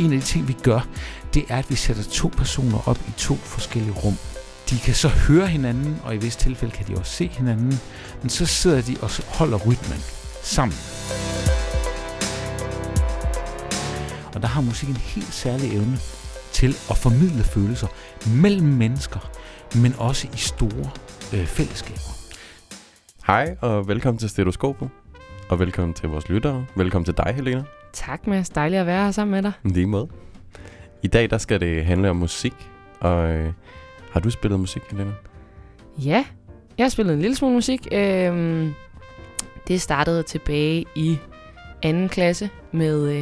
en af de ting, vi gør, det er, at vi sætter to personer op i to forskellige rum. De kan så høre hinanden, og i visse tilfælde kan de også se hinanden, men så sidder de og holder rytmen sammen. Og der har musik en helt særlig evne til at formidle følelser mellem mennesker, men også i store fællesskaber. Hej og velkommen til Stetoskopet, og velkommen til vores lyttere. Velkommen til dig, Helena. Tak, Mads. Dejligt at være her sammen med dig. Lige måde. I dag der skal det handle om musik, og har du spillet musik, Helena? Ja, jeg har spillet en lille smule musik. Det startede tilbage i 2. klasse med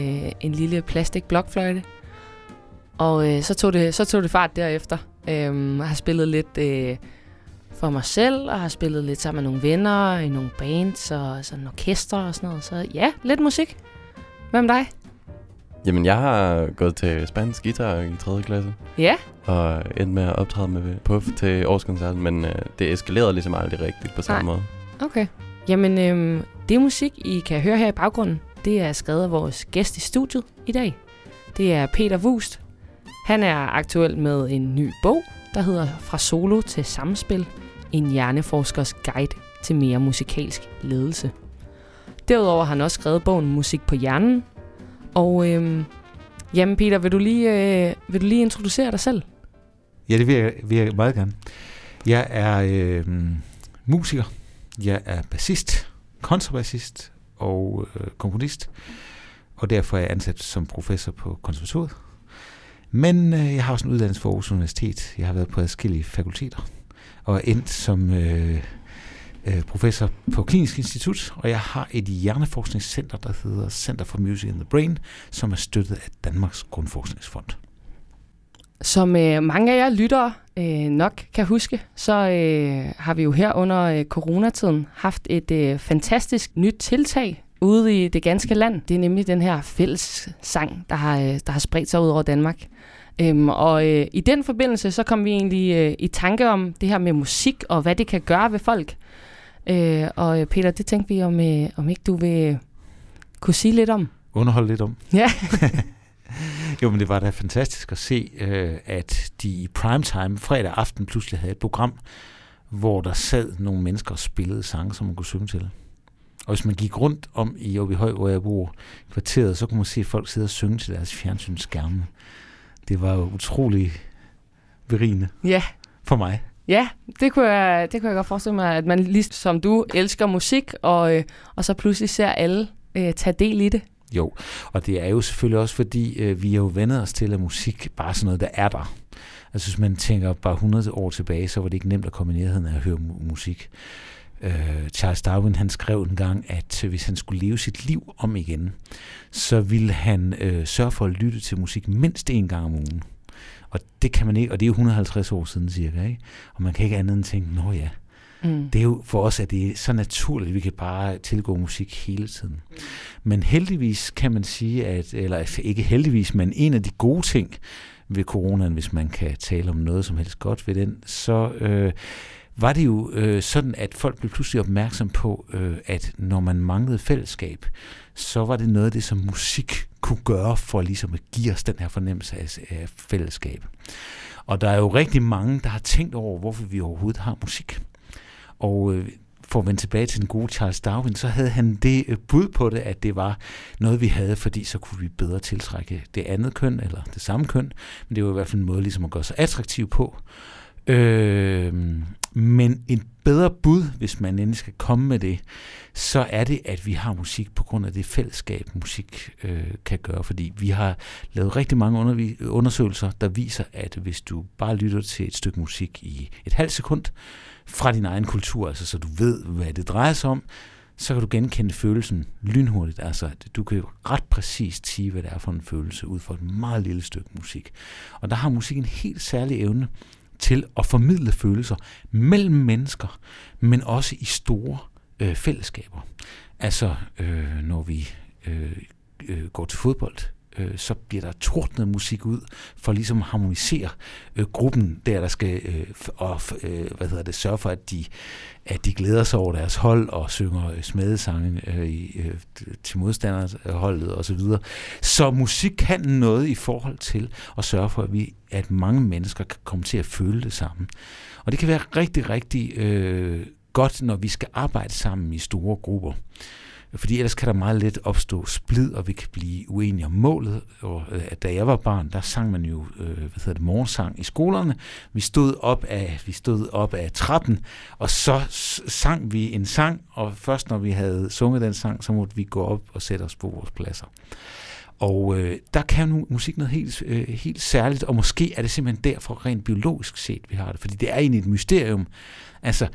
en lille plastik blokfløjte. Og så tog det fart derefter. Jeg har spillet lidt for mig selv, og har spillet lidt sammen med nogle venner, i nogle bands og sådan orkester og sådan noget. Så ja, lidt musik. Hvad med dig? Jamen, jeg har gået til spansk guitar i 3. klasse. Ja. Og endte med at optræde med Puff til årskoncerten, men det eskalerede ligesom aldrig rigtigt på samme måde. Okay. Jamen, det musik, I kan høre her i baggrunden, det er skrevet af vores gæst i studiet i dag. Det er Peter Wust. Han er aktuel med en ny bog, der hedder Fra solo til samspil. En hjerneforskers guide til mere musikalsk ledelse. Derudover har han også skrevet bogen Musik på hjernen. Og jamen Peter, vil du lige introducere dig selv? Ja, det vil jeg meget gerne. Jeg er musiker. Jeg er bassist, kontrabassist og komponist. Og derfor er jeg ansat som professor på konservatoriet. Men jeg har også en uddannelse fra Aarhus Universitet. Jeg har været på adskillige fakulteter og endt som professor på Klinisk Institut, og jeg har et hjerneforskningscenter, der hedder Center for Music and the Brain, som er støttet af Danmarks Grundforskningsfond. Som mange af jer lyttere nok kan huske, så har vi jo her under coronatiden haft et fantastisk nyt tiltag ude i det ganske land. Det er nemlig den her fællessang, der har spredt sig ud over Danmark. Og i den forbindelse, så kom vi egentlig i tanke om det her med musik, og hvad det kan gøre ved folk. Og Peter, det tænkte vi, om ikke du vil kunne sige lidt om. Underholde lidt om. Ja. Jo, men det var da fantastisk at se, at de i primetime fredag aften pludselig havde et program, hvor der sad nogle mennesker og spillede sange, som man kunne synge til. Og hvis man gik rundt om i Øbihøj, hvor jeg bor, kvarteret, så kunne man se folk sidde og synge til deres fjernsynsskærme. Det var jo utrolig berigende for mig. Ja, det kunne jeg godt forestille mig, at man ligesom du elsker musik, og så pludselig ser alle tage del i det. Jo, og det er jo selvfølgelig også, fordi vi er jo vendet os til, at musik bare sådan noget, der er der. Altså hvis man tænker bare 100 år tilbage, så var det ikke nemt at komme i nærheden af at høre musik. Charles Darwin, han skrev engang, at hvis han skulle leve sit liv om igen, så ville han sørge for at lytte til musik mindst en gang om ugen. Og det kan man ikke, og det er jo 150 år siden cirka, ikke? Og man kan ikke andet end tænke, nå ja. Mm. Det er jo for os, at det er så naturligt, at vi kan bare tilgå musik hele tiden. Men heldigvis kan man sige, at, eller ikke heldigvis, men en af de gode ting ved coronaen, hvis man kan tale om noget som helst godt ved den, så var det jo sådan, at folk blev pludselig opmærksom på, at når man manglede fællesskab, så var det noget af det, som musik kunne gøre for ligesom at give os den her fornemmelse af fællesskab. Og der er jo rigtig mange, der har tænkt over, hvorfor vi overhovedet har musik. Og for at vende tilbage til den gode Charles Darwin, så havde han det bud på det, at det var noget, vi havde, fordi så kunne vi bedre tiltrække det andet køn, eller det samme køn. Men det var i hvert fald en måde ligesom at gøre sig attraktiv på. Men et bedre bud, hvis man endelig skal komme med det, så er det, at vi har musik på grund af det fællesskab, musik kan gøre. Fordi vi har lavet rigtig mange undersøgelser, der viser, at hvis du bare lytter til et stykke musik i et halvt sekund fra din egen kultur, altså så du ved, hvad det drejer sig om, så kan du genkende følelsen lynhurtigt. Altså, du kan jo ret præcist sige, hvad det er for en følelse ud fra et meget lille stykke musik. Og der har musik en helt særlig evne til at formidle følelser mellem mennesker, men også i store fællesskaber. Altså, når vi går til fodbold, så bliver der tordnet musik ud for ligesom at harmonisere gruppen der skal sørge for, at de glæder sig over deres hold og synger smedesangen til modstanderholdet og så videre. Så musik kan noget i forhold til at sørge for, at mange mennesker kan komme til at føle det sammen. Og det kan være rigtig, rigtig godt, når vi skal arbejde sammen i store grupper. Fordi ellers kan der meget let opstå splid, og vi kan blive uenige om målet. Og, da jeg var barn, der sang man jo morgensang i skolerne. Vi stod op af trappen, og så sang vi en sang, og først når vi havde sunget den sang, så måtte vi gå op og sætte os på vores pladser. Og der kan nu musik noget helt særligt, og måske er det simpelthen derfor rent biologisk set, vi har det. Fordi det er egentlig et mysterium. Altså,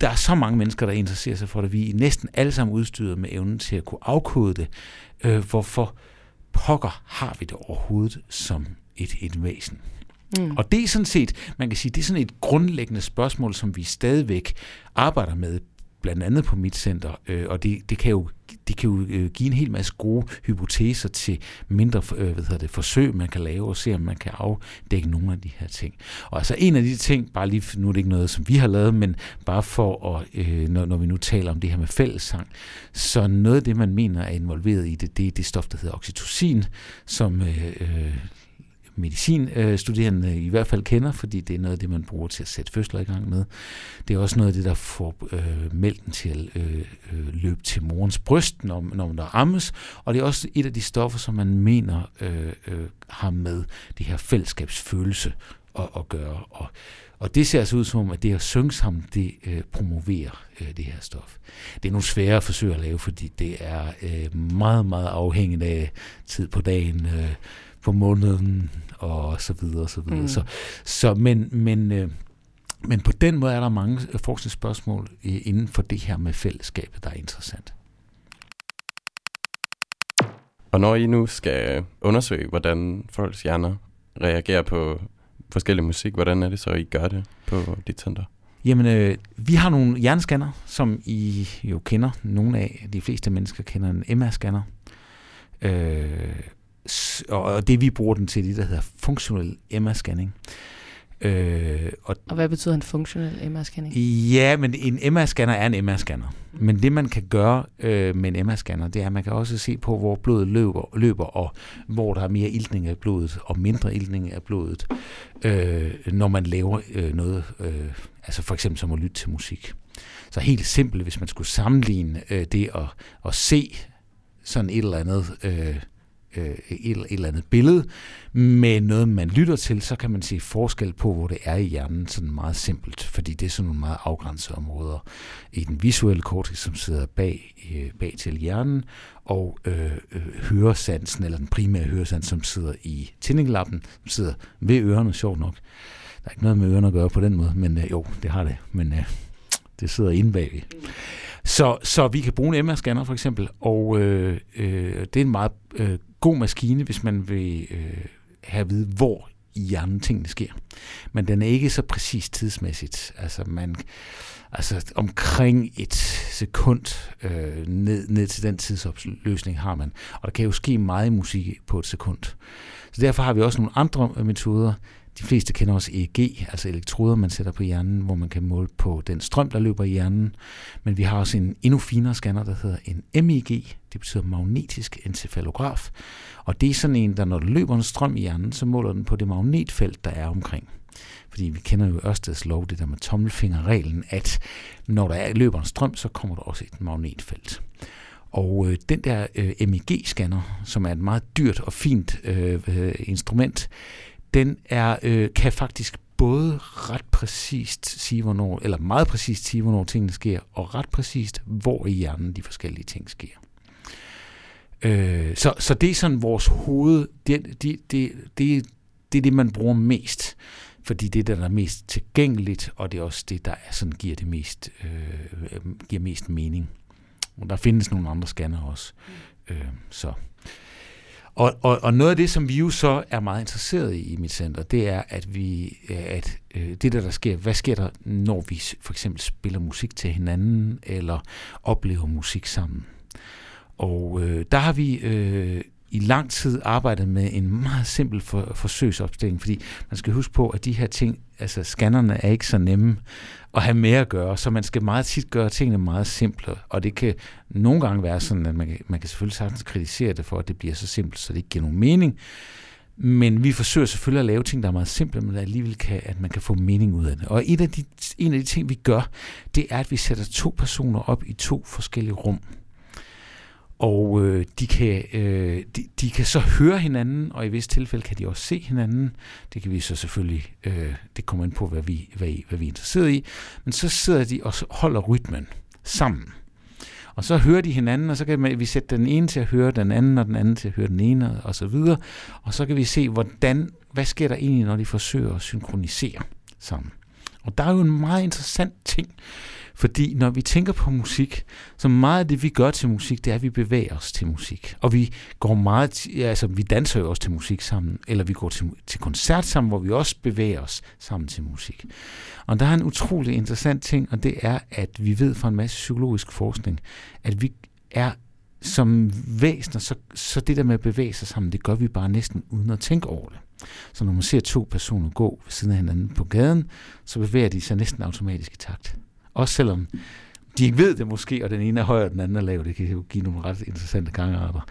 der er så mange mennesker, der interesserer sig for det. Vi er næsten alle sammen udstyret med evnen til at kunne afkode det. Hvorfor pokker har vi det overhovedet som et væsen? Mm. Og det er sådan set, man kan sige, det er sådan et grundlæggende spørgsmål, som vi stadigvæk arbejder med, blandt andet på mit center, og det kan jo give en hel masse gode hypoteser til mindre forsøg, man kan lave og se, om man kan afdække nogle af de her ting. Og altså en af de ting, bare lige, nu er det ikke noget, som vi har lavet, men bare for at, når vi nu taler om det her med fællessang, så noget af det, man mener er involveret i det, det er det stof, der hedder oxytocin, som medicinstuderende i hvert fald kender, fordi det er noget af det, man bruger til at sætte fødsler i gang med. Det er også noget af det, der får mælken til at løbe til morens bryst, når man der ammes, og det er også et af de stoffer, som man mener har med det her fællesskabsfølelse at gøre. Og det ser altså ud som, at det at synge sammen, det promoverer det her stof. Det er nogle svære forsøg at lave, fordi det er meget, meget afhængigt af tid på dagen, på måneden, og så videre, og så videre. Mm. Men på den måde er der mange forskningsspørgsmål inden for det her med fællesskabet, der er interessant. Og når I nu skal undersøge, hvordan folks hjerner reagerer på forskellig musik, hvordan er det så, I gør det på dit center? Jamen, vi har nogle hjernescanner, som I jo kender. Nogle af de fleste mennesker kender en MR-scanner. Og det vi bruger den til, det der hedder funktionel MR-scanning. Og hvad betyder en funktionel MR-scanning? Ja, men en MR-scanner er en MR-scanner. Men det man kan gøre med en MR-scanner, det er, at man kan også se på, hvor blodet løber, og hvor der er mere iltning af blodet og mindre iltning af blodet, når man laver noget, altså for eksempel som at lytte til musik. Så helt simpelt, hvis man skulle sammenligne det at se sådan et eller andet et eller andet billede med noget, man lytter til, så kan man se forskel på, hvor det er i hjernen, sådan meget simpelt, fordi det er sådan nogle meget afgrænsede områder i den visuelle cortex, som sidder bag til hjernen, og høresansen, eller den primære høresans, som sidder i tindinglappen, som sidder ved ørerne, sjovt nok. Der er ikke noget med ørerne at gøre på den måde, men jo, det har det, men det sidder inde bagved. Så vi kan bruge en MR-scanner for eksempel, og det er en meget god maskine, hvis man vil have at vide, hvor i hjernen tingene sker. Men den er ikke så præcis tidsmæssigt. Altså, omkring et sekund ned til den tidsopløsning har man. Og der kan jo ske meget musik på et sekund. Så derfor har vi også nogle andre metoder. De fleste kender også EEG, altså elektroder, man sætter på hjernen, hvor man kan måle på den strøm, der løber i hjernen. Men vi har også en endnu finere scanner, der hedder en MEG. Det betyder magnetisk encefalograf. Og det er sådan en, der når der løber en strøm i hjernen, så måler den på det magnetfelt, der er omkring. Fordi vi kender jo Ørsteds lov, det der med tommelfingerreglen, at når der løber en strøm, så kommer der også et magnetfelt. Og den der MEG-scanner, som er et meget dyrt og fint instrument, den kan faktisk både ret præcist sige, hvornår, eller meget præcist sige, hvornår tingene sker, og ret præcist, hvor i hjernen de forskellige ting sker. Så det er sådan vores hoved, det er det, man bruger mest, fordi det er det, der er mest tilgængeligt, og det er også det, der sådan giver det mest, giver mest mening. Og der findes nogle andre scanner også. Og noget af det, som vi jo så er meget interesseret i mit center, det er, at det der sker, hvad sker der, når vi for eksempel spiller musik til hinanden, eller oplever musik sammen. Og der har vi i lang tid arbejdet med en meget simpel forsøgsopstilling, fordi man skal huske på, at de her ting, altså scannerne er ikke så nemme at have med at gøre, så man skal meget tit gøre tingene meget simple, og det kan nogle gange være sådan, at man kan selvfølgelig sagtens kritisere det for, at det bliver så simpelt, så det ikke giver nogen mening, men vi forsøger selvfølgelig at lave ting, der er meget simple, men alligevel kan, at man kan få mening ud af det. Og en af de ting, vi gør, det er, at vi sætter 2 personer op i 2 forskellige rum. Og de kan så høre hinanden, og i visse tilfælde kan de også se hinanden. Det kan vi så selvfølgelig, det kommer ind på, hvad vi er interesseret i. Men så sidder de og holder rytmen sammen. Og så hører de hinanden, og så kan vi sætte den ene til at høre den anden, og den anden til at høre den ene, og så videre. Og så kan vi se, hvad sker der egentlig, når de forsøger at synkronisere sammen. Og der er jo en meget interessant ting, fordi når vi tænker på musik, så meget af det, vi gør til musik, det er, at vi bevæger os til musik. Og vi går vi danser jo også til musik sammen, eller vi går til koncert sammen, hvor vi også bevæger os sammen til musik. Og der er en utrolig interessant ting, og det er, at vi ved fra en masse psykologisk forskning, at vi er som væsener, så det der med at bevæge sig sammen, det gør vi bare næsten uden at tænke over det. Så når man ser 2 personer gå ved siden af hinanden på gaden, så bevæger de sig næsten automatisk i takt. Også selvom de ikke ved det måske, og den ene er højere, og den anden er lav. Det kan jo give nogle ret interessante gangarter.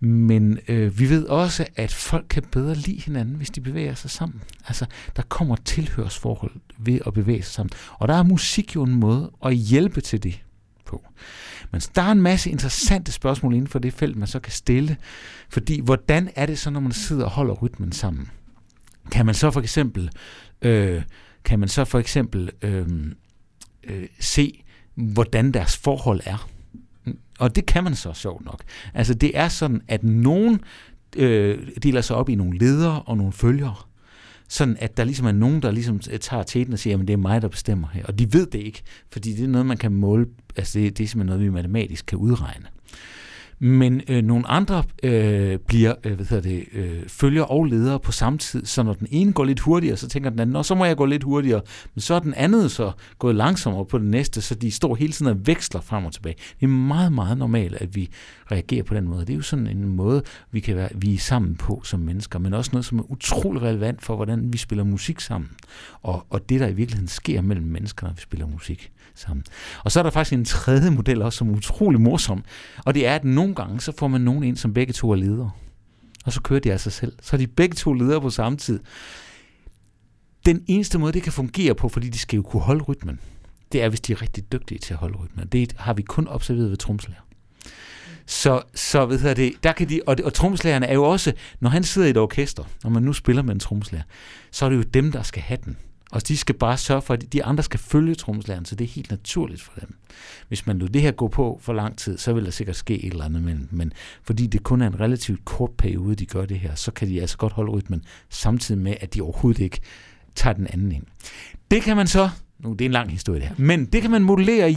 Men vi ved også, at folk kan bedre lide hinanden, hvis de bevæger sig sammen. Altså, der kommer tilhørsforhold ved at bevæge sig sammen. Og der er musik jo en måde at hjælpe til det på. Men der er en masse interessante spørgsmål inden for det felt, man så kan stille. Fordi hvordan er det så, når man sidder og holder rytmen sammen? Kan man så for eksempel se, hvordan deres forhold er? Og det kan man så sjovt nok. Altså det er sådan, at nogen deler sig op i nogle ledere og nogle følgere. Sådan at der ligesom er nogen, der ligesom tager teten og siger, jamen det er mig, der bestemmer her. Og de ved det ikke, fordi det er noget, man kan måle. Altså det er simpelthen noget, vi matematisk kan udregne. Men nogle andre bliver følger og ledere på samme tid, så når den ene går lidt hurtigere, så tænker den anden, nå, så må jeg gå lidt hurtigere, men så er den anden så gået langsommere på den næste, så de står hele tiden og veksler frem og tilbage. Det er meget, meget normalt, at vi reagerer på den måde. Det er jo sådan en måde, vi er sammen på som mennesker, men også noget, som er utrolig relevant for, hvordan vi spiller musik sammen, og det, der i virkeligheden sker mellem mennesker, når vi spiller musik sammen. Og så er der faktisk en tredje model også, som er utrolig morsom, og det er, at nogle gange, så får man nogen ind, som begge to er ledere. Og så kører de af sig selv. Så er de begge to ledere på samme tid. Den eneste måde, det kan fungere på, fordi de skal jo kunne holde rytmen, det er, hvis de er rigtig dygtige til at holde rytmen. Det har vi kun observeret ved tromslærer. Der kan de, og tromslægerne er jo også, når han sidder i et orkester, når man nu spiller med en tromslærer, så er det jo dem, der skal have den. Og de skal bare sørge for, at de andre skal følge trommeslageren, så det er helt naturligt for dem. Hvis man lod det her gå på for lang tid, så vil der sikkert ske et eller andet, men fordi det kun er en relativt kort periode, de gør det her, så kan de altså godt holde rytmen, samtidig med, at de overhovedet ikke tager den anden ind. Det kan man så, nu det er en lang historie det her, men det kan man modellere i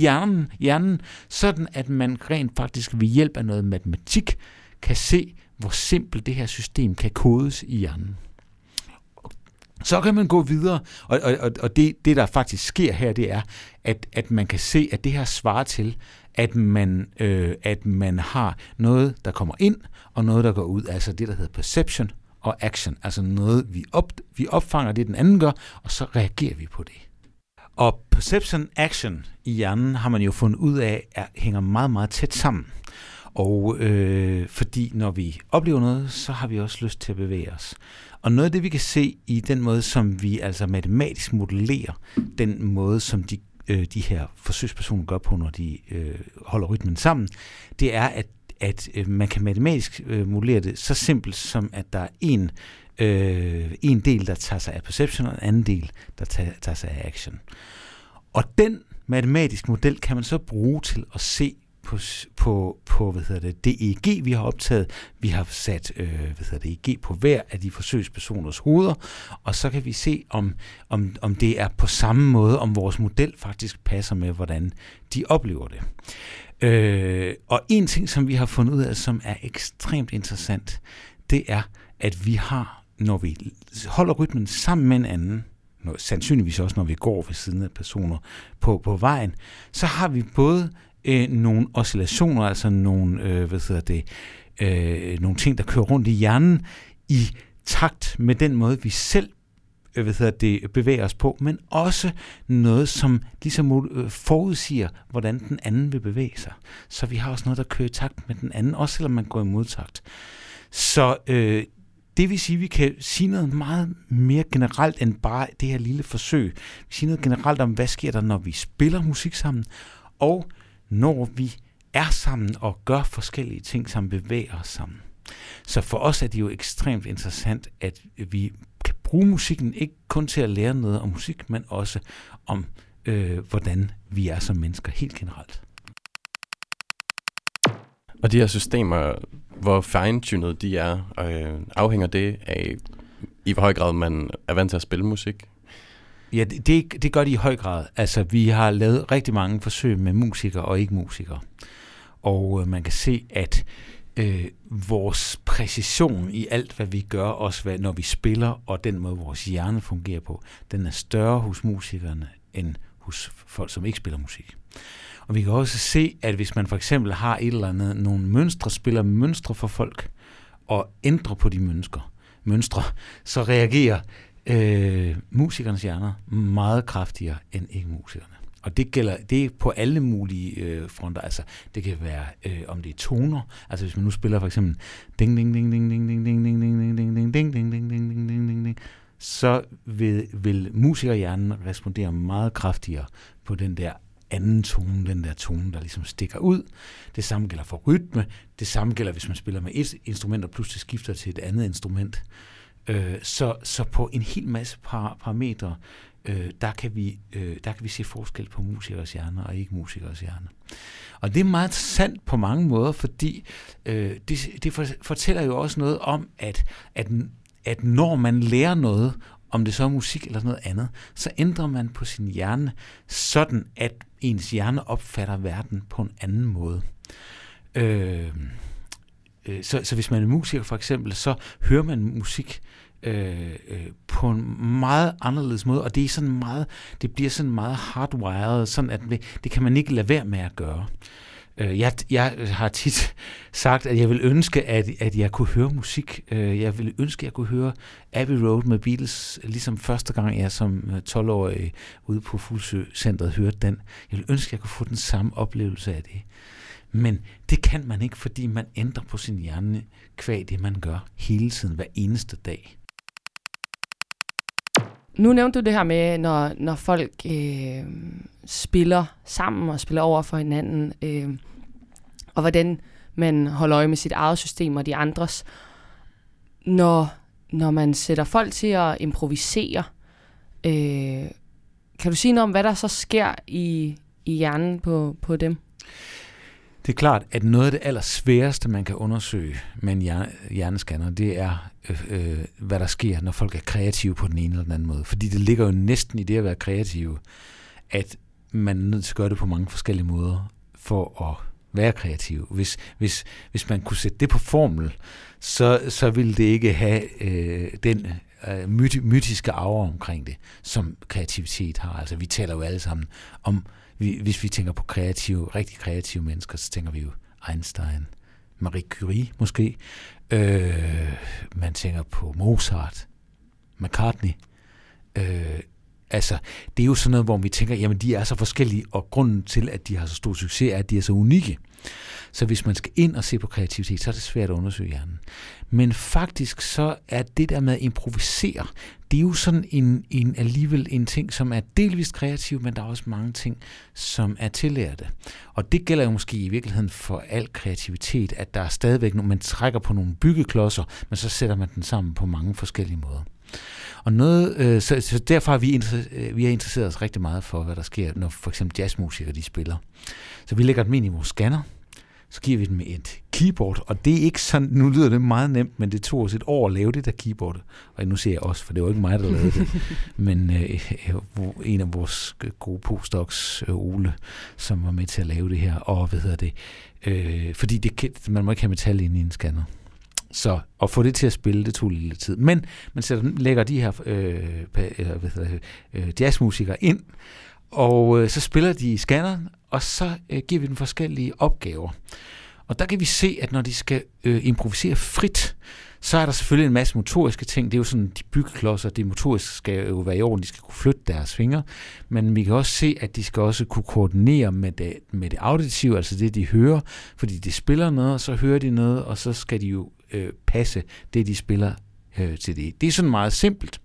hjernen, sådan at man rent faktisk ved hjælp af noget matematik kan se, hvor simpelt det her system kan kodes i hjernen. Så kan man gå videre, og det, der faktisk sker her, det er, at man kan se, at det her svarer til, at man har noget, der kommer ind, og noget, der går ud, altså det, der hedder perception og action, altså noget, vi opfanger, det den anden gør, og så reagerer vi på det. Og perception action i hjernen har man jo fundet ud af, hænger meget, meget tæt sammen. Og fordi når vi oplever noget, så har vi også lyst til at bevæge os. Og noget af det, vi kan se i den måde, som vi altså matematisk modellerer, den måde, som de her forsøgspersoner gør på, når de holder rytmen sammen, det er, at man kan matematisk modellere det så simpelt, som at der er en del, der tager sig af perception, og en anden del, der tager sig af action. Og den matematiske model kan man så bruge til at se, på det EEG, vi har optaget. Vi har sat EEG på hver af de forsøgspersoners hoveder, og så kan vi se, om det er på samme måde, om vores model faktisk passer med, hvordan de oplever det. Og en ting, som vi har fundet ud af, som er ekstremt interessant, det er, at vi har, når vi holder rytmen sammen med en anden, sandsynligvis også, når vi går ved siden af personer på vejen, så har vi både nogle oscillationer, altså nogle, nogle ting, der kører rundt i hjernen i takt med den måde, vi selv bevæger os på, men også noget, som ligesom forudsiger, hvordan den anden vil bevæge sig. Så vi har også noget, der kører i takt med den anden, også selvom man går i modtakt. Så det vil sige, at vi kan sige noget meget mere generelt end bare det her lille forsøg. Vi kan sige noget generelt om, hvad sker der, når vi spiller musik sammen, og når vi er sammen og gør forskellige ting, som bevæger os sammen. Så for os er det jo ekstremt interessant, at vi kan bruge musikken ikke kun til at lære noget om musik, men også om, hvordan vi er som mennesker helt generelt. Og de her systemer, hvor fine-tunede de er, afhænger det af, i hvor høj grad man er vant til at spille musik? Ja, det gør de i høj grad. Altså, vi har lavet rigtig mange forsøg med musikere og ikke-musikere. Og man kan se, at vores præcision i alt, hvad vi gør, også hvad, når vi spiller, og den måde, vores hjerne fungerer på, den er større hos musikerne end hos folk, som ikke spiller musik. Og vi kan også se, at hvis man for eksempel har et eller andet, nogle mønstre, spiller mønstre for folk, og ændrer på de mønstre, så reagerer musikernes hjerner meget kraftigere end ikke-musikerne. Og det gælder, det er på alle mulige fronter, altså det kan være, om det er toner, altså hvis man nu spiller for eksempel ding ding ding ding ding ding ding ding ding ding ding ding ding ding ding ding ding, så vil musikerhjernen respondere meget kraftigere på den der anden tone, den der tone, der ligesom stikker ud. Det samme gælder for rytme, det samme gælder, hvis man spiller med et instrument, og pludselig skifter til et andet instrument. Så på en hel masse parametre, der kan vi se forskel på musikers hjerner og ikke musikers hjerner. Og det er meget sandt på mange måder, fordi det fortæller jo også noget om, at når man lærer noget, om det så er musik eller noget andet, så ændrer man på sin hjerne, sådan at ens hjerne opfatter verden på en anden måde. Så hvis man er musiker for eksempel, så hører man musik på en meget anderledes måde, og det er sådan meget, det bliver sådan meget hardwired, sådan at det kan man ikke lade være med at gøre. Jeg har tit sagt, at jeg vil ønske, at jeg kunne høre musik. Jeg vil ønske, at jeg kunne høre Abbey Road med Beatles, ligesom første gang jeg som 12-årig ude på Fuglsø Centret hørte den. Jeg vil ønske, at jeg kunne få den samme oplevelse af det. Men det kan man ikke, fordi man ændrer på sin hjerne kvad det, man gør hele tiden, hver eneste dag. Nu nævnte du det her med, når folk spiller sammen og spiller over for hinanden, og hvordan man holder øje med sit eget system og de andres. Når man sætter folk til at improvisere, kan du sige noget om, hvad der så sker i hjernen på dem? Det er klart, at noget af det allersværeste, man kan undersøge med en hjernescanner, det er, hvad der sker, når folk er kreative på den ene eller den anden måde. Fordi det ligger jo næsten i det at være kreative, at man er nødt til at gøre det på mange forskellige måder for at være kreativ. Hvis man kunne sætte det på formel, så ville det ikke have den mytiske aura omkring det, som kreativitet har. Altså, vi taler jo alle sammen om, hvis vi tænker på rigtig kreative mennesker, så tænker vi jo Einstein, Marie Curie måske. Man tænker på Mozart, McCartney. Altså, det er jo sådan noget, hvor vi tænker, jamen de er så forskellige, og grunden til, at de har så stor succes, er, at de er så unikke. Så hvis man skal ind og se på kreativitet, så er det svært at undersøge hjernen. Men faktisk så er det der med at improvisere, det er jo sådan alligevel en ting, som er delvist kreativ, men der er også mange ting, som er tillærte. Og det gælder jo måske i virkeligheden for al kreativitet, at der er stadigvæk man trækker på nogle byggeklodser, men så sætter man den sammen på mange forskellige måder. Og så derfor vi er interesseret os rigtig meget for, hvad der sker, når for eksempel jazzmusikere de spiller. Så vi lægger dem ind i vores scanner, så giver vi dem et keyboard, og det er ikke sådan, nu lyder det meget nemt, men det tog os et år at lave det der keyboard, og nu ser jeg også, for det var ikke mig, der lavede det, men en af vores gode postdocs, Ole, som var med til at lave det her, og fordi man må ikke have metal inde i en scanner. Så at få det til at spille, det tog lidt tid. Men man lægger de her jazzmusikere ind, Og så spiller de i scanneren, og så giver vi dem forskellige opgaver. Og der kan vi se, at når de skal improvisere frit, så er der selvfølgelig en masse motoriske ting. Det er jo sådan, de byggeklodser, det motoriske skal jo være i orden, de skal kunne flytte deres fingre. Men vi kan også se, at de skal også kunne koordinere med det auditive, altså det, de hører. Fordi de spiller noget, og så hører de noget, og så skal de jo passe det, de spiller til det. Det er sådan meget simpelt.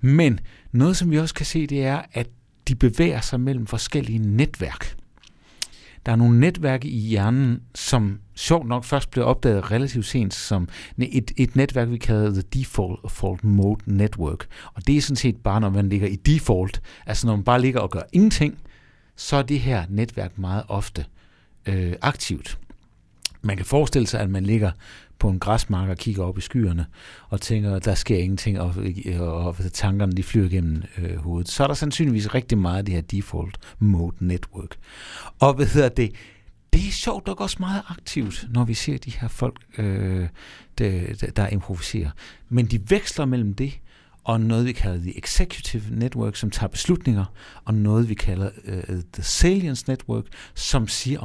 Men noget, som vi også kan se, det er, at de bevæger sig mellem forskellige netværk. Der er nogle netværk i hjernen, som sjovt nok først blev opdaget relativt sent som et netværk, vi kalder the default mode network. Og det er sådan set bare, når man ligger i default, altså når man bare ligger og gør ingenting, så er det her netværk meget ofte aktivt. Man kan forestille sig, at man ligger på en græsmark og kigger op i skyerne og tænker, at der sker ingenting, og tankerne de flyver gennem hovedet. Så er der sandsynligvis rigtig meget af det her default mode network. Og det er sjovt nok også meget aktivt, når vi ser de her folk, der improviserer. Men de veksler mellem det og noget, vi kalder the executive network, som tager beslutninger, og noget, vi kalder the salience network, som siger,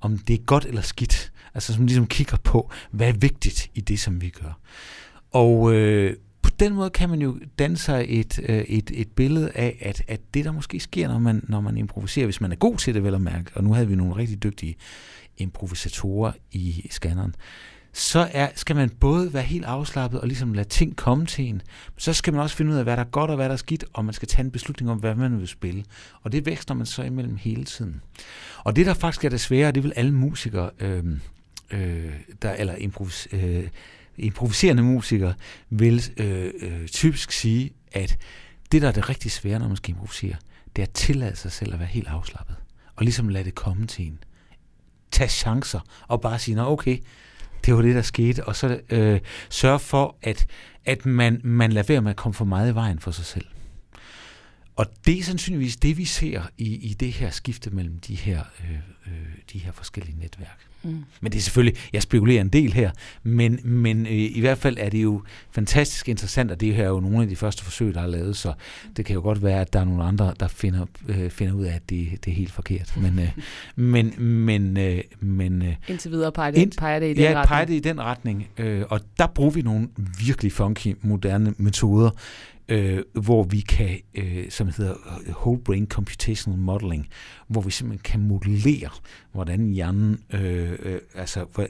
om det er godt eller skidt. Altså som ligesom kigger på, hvad er vigtigt i det, som vi gør. Og på den måde kan man jo danne sig et billede af, at det, der måske sker, når man improviserer, hvis man er god til det, vel at mærke, og nu havde vi nogle rigtig dygtige improvisatorer i scanneren, skal man både være helt afslappet og ligesom lade ting komme til en. Så skal man også finde ud af, hvad der er godt og hvad der er skidt, og man skal tage en beslutning om, hvad man vil spille. Og det vækster man så imellem hele tiden. Og det, der faktisk er det svære, det vil alle musikere, improviserende musikere, vil typisk sige, at det, der er det rigtig svære, når man skal improvisere, det er at tillade sig selv at være helt afslappet. Og ligesom lade det komme til en. Tag chancer og bare sige, nå okay, det var det, der skete, og så sørge for, at man lader være med at komme for meget i vejen for sig selv. Og det er sandsynligvis det, vi ser i det her skifte mellem de her forskellige netværk. Mm. Men det er selvfølgelig, jeg spekulerer en del her, men i hvert fald er det jo fantastisk interessant, og det her er jo nogle af de første forsøg, der er lavet, så det kan jo godt være, at der er nogle andre, der finder ud af, at det er helt forkert. Men indtil videre peger det i den retning. Ja, peger det i den retning, og der bruger vi nogle virkelig funky, moderne metoder, hvor vi kan, som hedder whole brain computational modeling, hvor vi simpelthen kan modellere, hvordan hjernen,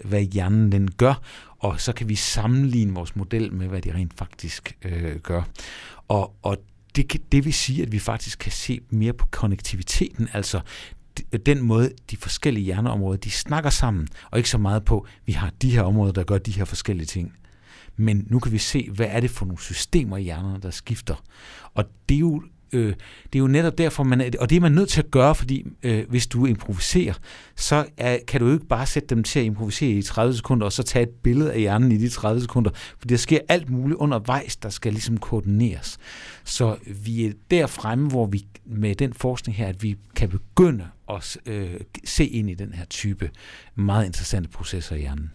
hvad hjernen den gør, og så kan vi sammenligne vores model med, hvad de rent faktisk gør. Og det vil sige, at vi faktisk kan se mere på konnektiviteten, altså den måde, de forskellige hjerneområder, de snakker sammen, og ikke så meget på, vi har de her områder, der gør de her forskellige ting. Men nu kan vi se, hvad er det for nogle systemer i hjernen, der skifter. Og det er jo netop derfor, og det er man nødt til at gøre, fordi hvis du improviserer, så kan du jo ikke bare sætte dem til at improvisere i 30 sekunder, og så tage et billede af hjernen i de 30 sekunder, for der sker alt muligt undervejs, der skal ligesom koordineres. Så vi er der fremme, hvor vi med den forskning her, at vi kan begynde at se ind i den her type meget interessante processer i hjernen.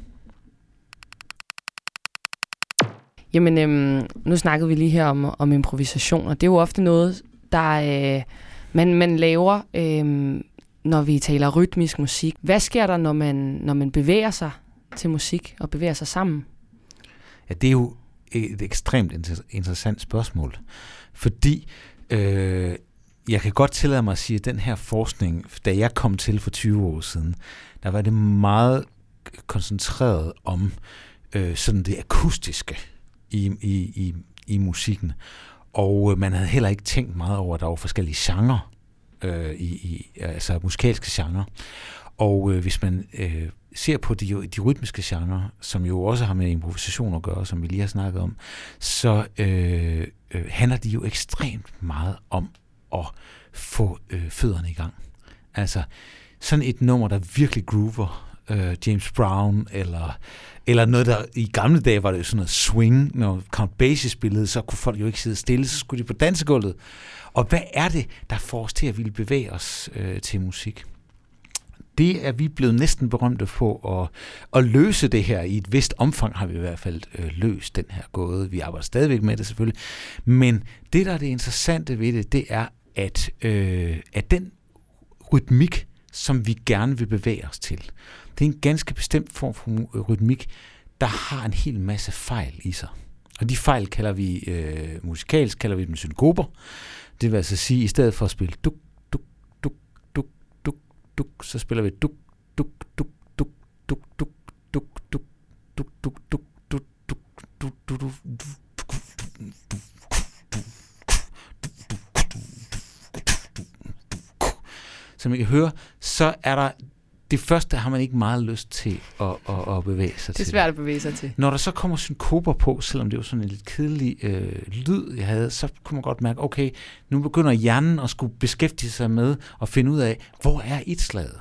Jamen, nu snakkede vi lige her om improvisation, og det er jo ofte noget, der man laver, når vi taler rytmisk musik. Hvad sker der, når man bevæger sig til musik og bevæger sig sammen? Ja, det er jo et ekstremt interessant spørgsmål, fordi jeg kan godt tillade mig at sige, at den her forskning, da jeg kom til for 20 år siden, der var det meget koncentreret om sådan det akustiske i musikken. Og man havde heller ikke tænkt meget over, at der var forskellige genrer, altså musikalske genrer. Og hvis man ser på de rytmiske genrer, som jo også har med improvisation at gøre, som vi lige har snakket om, så handler de jo ekstremt meget om at få fødderne i gang. Altså sådan et nummer, der virkelig groover, James Brown, eller noget, der i gamle dage var det jo sådan noget swing. Når Count Basie spillede, så kunne folk jo ikke sidde stille, så skulle de på dansegulvet. Og hvad er det, der får os til at ville bevæge os til musik? Det er vi blevet næsten berømte på at løse det her. I et vist omfang har vi i hvert fald løst den her gåde. Vi arbejder stadigvæk med det selvfølgelig. Men det, der er det interessante ved det, det er, at den rytmik, som vi gerne vil bevæge os til, det er en ganske bestemt form for rytmik, der har en hel masse fejl i sig. Og de fejl kalder vi musikalsk, kalder vi dem synkoper. Det vil altså sige, at i stedet for at spille duk, duk, duk, duk, duk, duk, så spiller vi duk, duk, duk, duk, duk, duk, duk, duk, duk, duk, duk, duk, duk, duk, duk, duk, duk. Som I kan høre, så er der det første, har man ikke meget lyst til at bevæge sig til. Det er svært at bevæge sig til. Når der så kommer synkoper på, selvom det var sådan en lidt kedelig lyd, jeg havde, så kunne man godt mærke, okay, nu begynder hjernen at skulle beskæftige sig med at finde ud af, hvor er idslaget?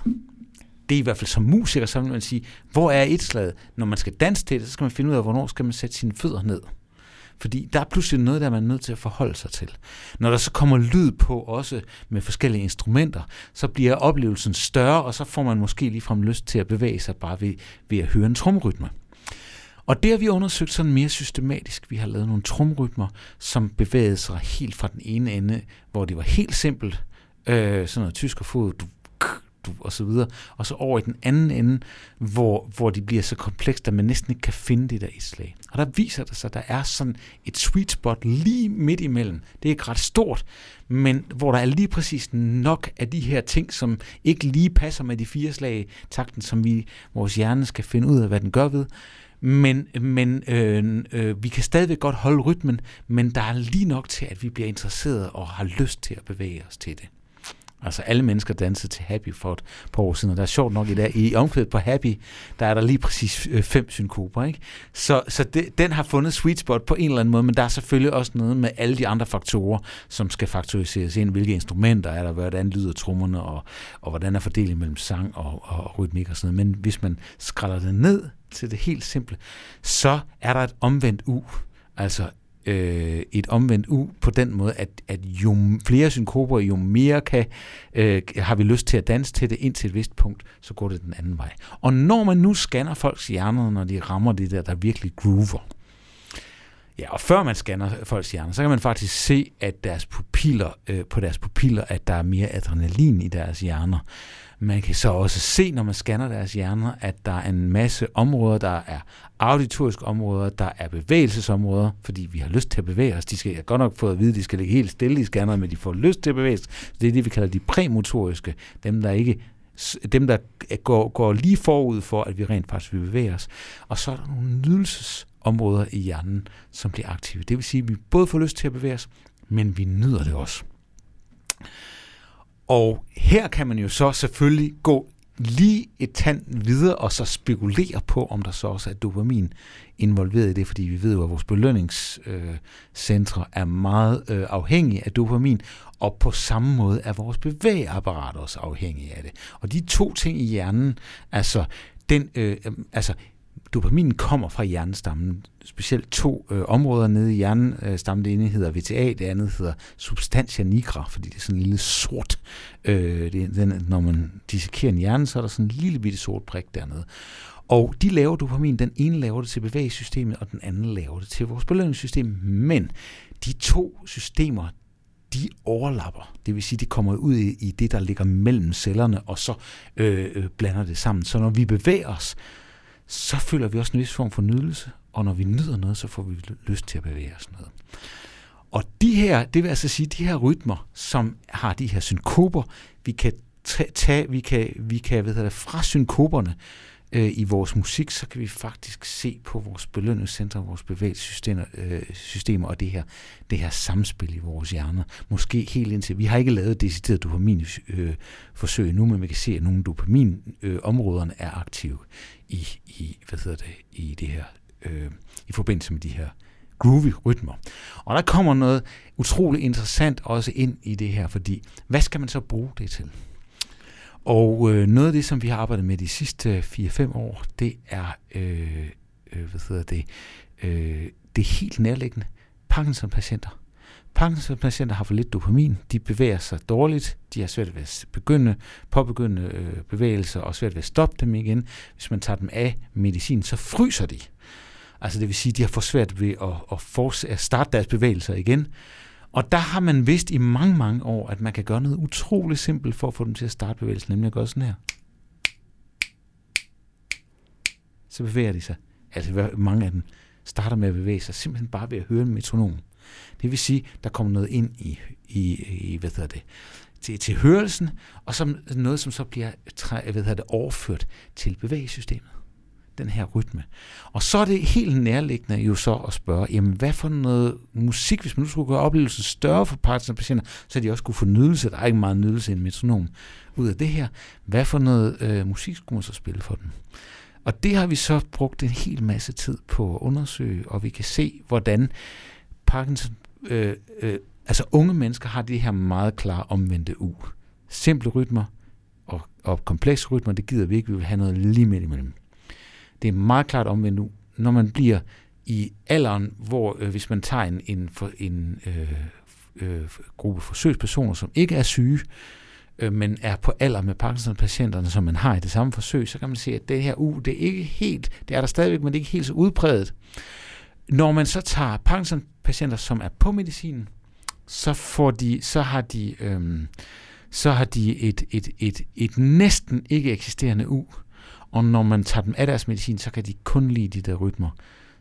Det er i hvert fald som musiker, så vil man sige, hvor er idslaget? Når man skal danse til det, så skal man finde ud af, hvornår skal man sætte sine fødder ned. Fordi der er pludselig noget, der man er nødt til at forholde sig til. Når der så kommer lyd på, også med forskellige instrumenter, så bliver oplevelsen større, og så får man måske ligefrem lyst til at bevæge sig bare ved at høre en tromrytme. Og det har vi undersøgt sådan mere systematisk. Vi har lavet nogle tromrytmer, som bevægede sig helt fra den ene ende, hvor det var helt simpelt, sådan noget tyskerfod, og så videre, og så over i den anden ende, hvor de bliver så komplekst, at man næsten ikke kan finde det der idslag. Og der viser det sig, at der er sådan et sweet spot lige midt imellem. Det er ikke ret stort, men hvor der er lige præcis nok af de her ting, som ikke lige passer med de fire slag takten, som vores hjerne skal finde ud af, hvad den gør ved. Men vi kan stadigvæk godt holde rytmen, men der er lige nok til, at vi bliver interesserede og har lyst til at bevæge os til det. Altså alle mennesker dansede til Happy for et par år siden, og der er sjovt nok i dag, i omkvædet på Happy, der er der lige præcis 5 synkoper, ikke? Så den har fundet sweet spot på en eller anden måde, men der er selvfølgelig også noget med alle de andre faktorer, som skal faktoriseres ind, hvilke instrumenter er der, hvordan lyder trommerne, og hvordan er fordelingen mellem sang og rytmik og sådan noget. Men hvis man skræller det ned til det helt simple, så er der et omvendt U, altså et omvendt U på den måde, at jo flere synkoper, jo mere har vi lyst til at danse til det, indtil et vist punkt, så går det den anden vej. Og når man nu scanner folks hjerner, når de rammer det der virkelig groover, ja, og før man scanner folks hjerner, så kan man faktisk se, at på deres pupiller, at der er mere adrenalin i deres hjerner. Man kan så også se, når man scanner deres hjerner, at der er en masse områder, der er auditoriske områder, der er bevægelsesområder, fordi vi har lyst til at bevæge os. De skal godt nok få at vide, at de skal ligge helt stille i scanneren, men de får lyst til at bevæge sig. Så det er det, vi kalder de præmotoriske, dem der går lige forud for, at vi rent faktisk vil bevæge os. Og så er der nogle nydelsesområder i hjernen, som bliver aktive. Det vil sige, at vi både får lyst til at bevæge os, men vi nyder det også. Og her kan man jo så selvfølgelig gå lige et tand videre og så spekulere på, om der så også er dopamin involveret i det, fordi vi ved jo, at vores belønningscentre er meget afhængige af dopamin, og på samme måde er vores bevægeapparat også afhængig af det. Og de to ting i hjernen, dopaminen kommer fra hjernestammen, specielt to områder nede i hjernestammen. Det ene hedder VTA, det andet hedder Substantia Nigra, fordi det er sådan en lille sort. Når man dissekerer en hjerne, så er der sådan en lille bitte sort prik dernede. Og de laver dopamin. Den ene laver det til bevægelsessystemet, og den anden laver det til vores belønningssystem. Men de to systemer, de overlapper. Det vil sige, de kommer ud i det, der ligger mellem cellerne, og så blander det sammen. Så når vi bevæger os, så føler vi også en vis form for nydelse, og når vi nyder noget, så får vi lyst til at bevæge os noget. Og de her rytmer, som har de her synkoper, vi kan fra synkoperne i vores musik, så kan vi faktisk se på vores belønningscenter, vores bevægelsessystemer og det her samspil i vores hjerner. Måske helt indtil. Vi har ikke lavet decideret dopaminforsøg endnu, men vi kan se, at nogle dopaminområderne er aktive i forbindelse med de her groovy rytmer. Og der kommer noget utroligt interessant også ind i det her, fordi hvad skal man så bruge det til? Og noget af det, som vi har arbejdet med de sidste 4-5 år, det er det er helt nærliggende Parkinson-patienter. Parkinson-patienter har for lidt dopamin, de bevæger sig dårligt, de har svært ved at påbegynde bevægelser og svært ved at stoppe dem igen. Hvis man tager dem af medicin, så fryser de. Altså det vil sige, at de har for svært ved at starte deres bevægelser igen. Og der har man vidst i mange, mange år, at man kan gøre noget utroligt simpelt for at få dem til at starte bevægelsen, nemlig at gøre sådan her. Så bevæger de sig. Altså mange af dem starter med at bevæge sig simpelthen bare ved at høre en metronom. Det vil sige, der kommer noget ind i til hørelsen, og som noget, som så bliver overført til bevægesystemet. Den her rytme. Og så er det helt nærliggende jo så at spørge, jamen hvad for noget musik, hvis man nu skulle gøre oplevelsen større for Parkinson-patienter, så de også kunne få nydelse, der er ikke meget nydelse i en metronom, ud af det her. Hvad for noget musik skulle man så spille for dem? Og det har vi så brugt en hel masse tid på at undersøge, og vi kan se, hvordan Parkinson, altså unge mennesker har det her meget klare omvendte simple rytmer og komplekse rytmer, det gider vi ikke, vi vil have noget lige midt imellem. Det er meget klart omvendt nu, når man bliver i alderen, hvor hvis man tager en gruppe forsøgspersoner, som ikke er syge, men er på alder med Parkinson-patienterne, som man har i det samme forsøg, så kan man se, at det her det er ikke helt, det er der stadigvæk, men det er ikke helt så udpræget. Når man så tager Parkinson-patienter, som er på medicinen, så har de et næsten ikke eksisterende Og når man tager dem af deres medicin, så kan de kun lide de der rytmer,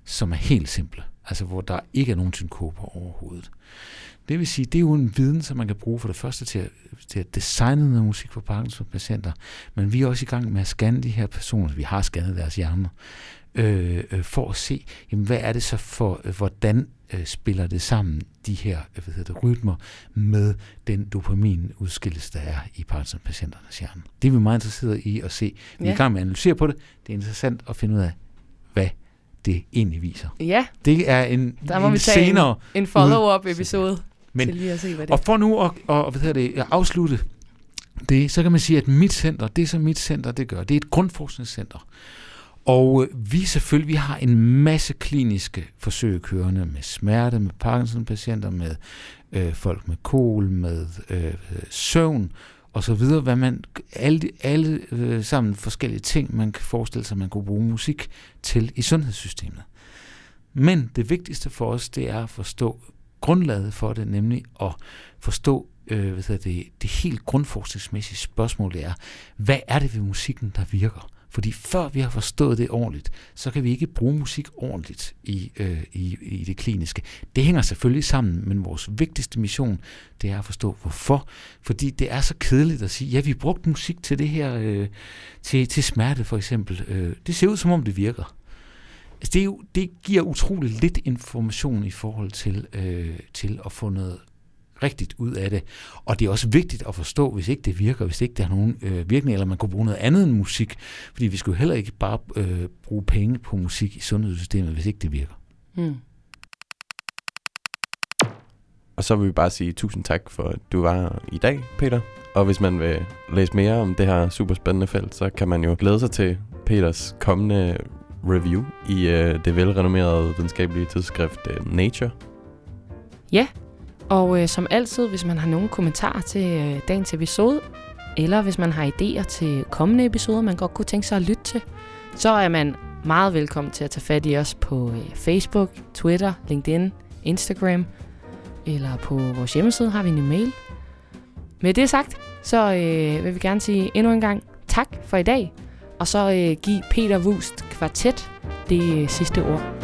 som er helt simple. Altså hvor der ikke er nogen synkoper overhovedet. Det vil sige, det er jo en viden, som man kan bruge for det første til at designe noget musik for Parkinson-patienter. Men vi er også i gang med at scanne de her personer. Vi har scannet deres hjerner for at se, jamen, hvad er det så for, hvordan spiller det sammen, de her rytmer med den dopaminudskillelse, der er i Parkinson-patienternes hjerne. Det er vi meget interesserede i at se. Vi er i gang med at analysere på det. Det er interessant at finde ud af, hvad det egentlig viser. Ja. Det er en senere... en follow-up-episode til lige at se, hvad det er. Og for nu at afslutte det, så kan man sige, at mit center, det er et grundforskningscenter. Og vi har en masse kliniske forsøg kørende med smerte, med Parkinson-patienter, med folk med KOL, med søvn og så videre, hvad man alle sammen forskellige ting, man kan forestille sig, man kunne bruge musik til i sundhedssystemet. Men det vigtigste for os, det er at forstå grundlaget for det, nemlig at forstå det helt grundforskningsmæssige spørgsmål, det er, hvad er det ved musikken, der virker? Fordi før vi har forstået det ordentligt, så kan vi ikke bruge musik ordentligt i det kliniske. Det hænger selvfølgelig sammen, men vores vigtigste mission, det er at forstå hvorfor. Fordi det er så kedeligt at sige, ja, vi brugte musik til det her, til smerte for eksempel. Det ser ud som om det virker. Altså, det giver utroligt lidt information i forhold til at få noget rigtigt ud af det. Og det er også vigtigt at forstå, hvis ikke det virker, hvis ikke der er nogen virkning, eller man kunne bruge noget andet end musik, fordi vi skulle heller ikke bare bruge penge på musik i sundhedssystemet, hvis ikke det virker. Mm. Og så vil vi bare sige tusind tak for, at du var her i dag, Peter. Og hvis man vil læse mere om det her superspændende felt, så kan man jo glæde sig til Peters kommende review i det velrenommerede videnskabelige tidsskrift Nature. Ja, og som altid, hvis man har nogle kommentarer til dagens episode, eller hvis man har idéer til kommende episoder, man godt kunne tænke sig at lytte til, så er man meget velkommen til at tage fat i os på Facebook, Twitter, LinkedIn, Instagram, eller på vores hjemmeside har vi en e-mail. Med det sagt, så vil vi gerne sige endnu en gang tak for i dag, og så give Peter Wust Kvartet det sidste ord.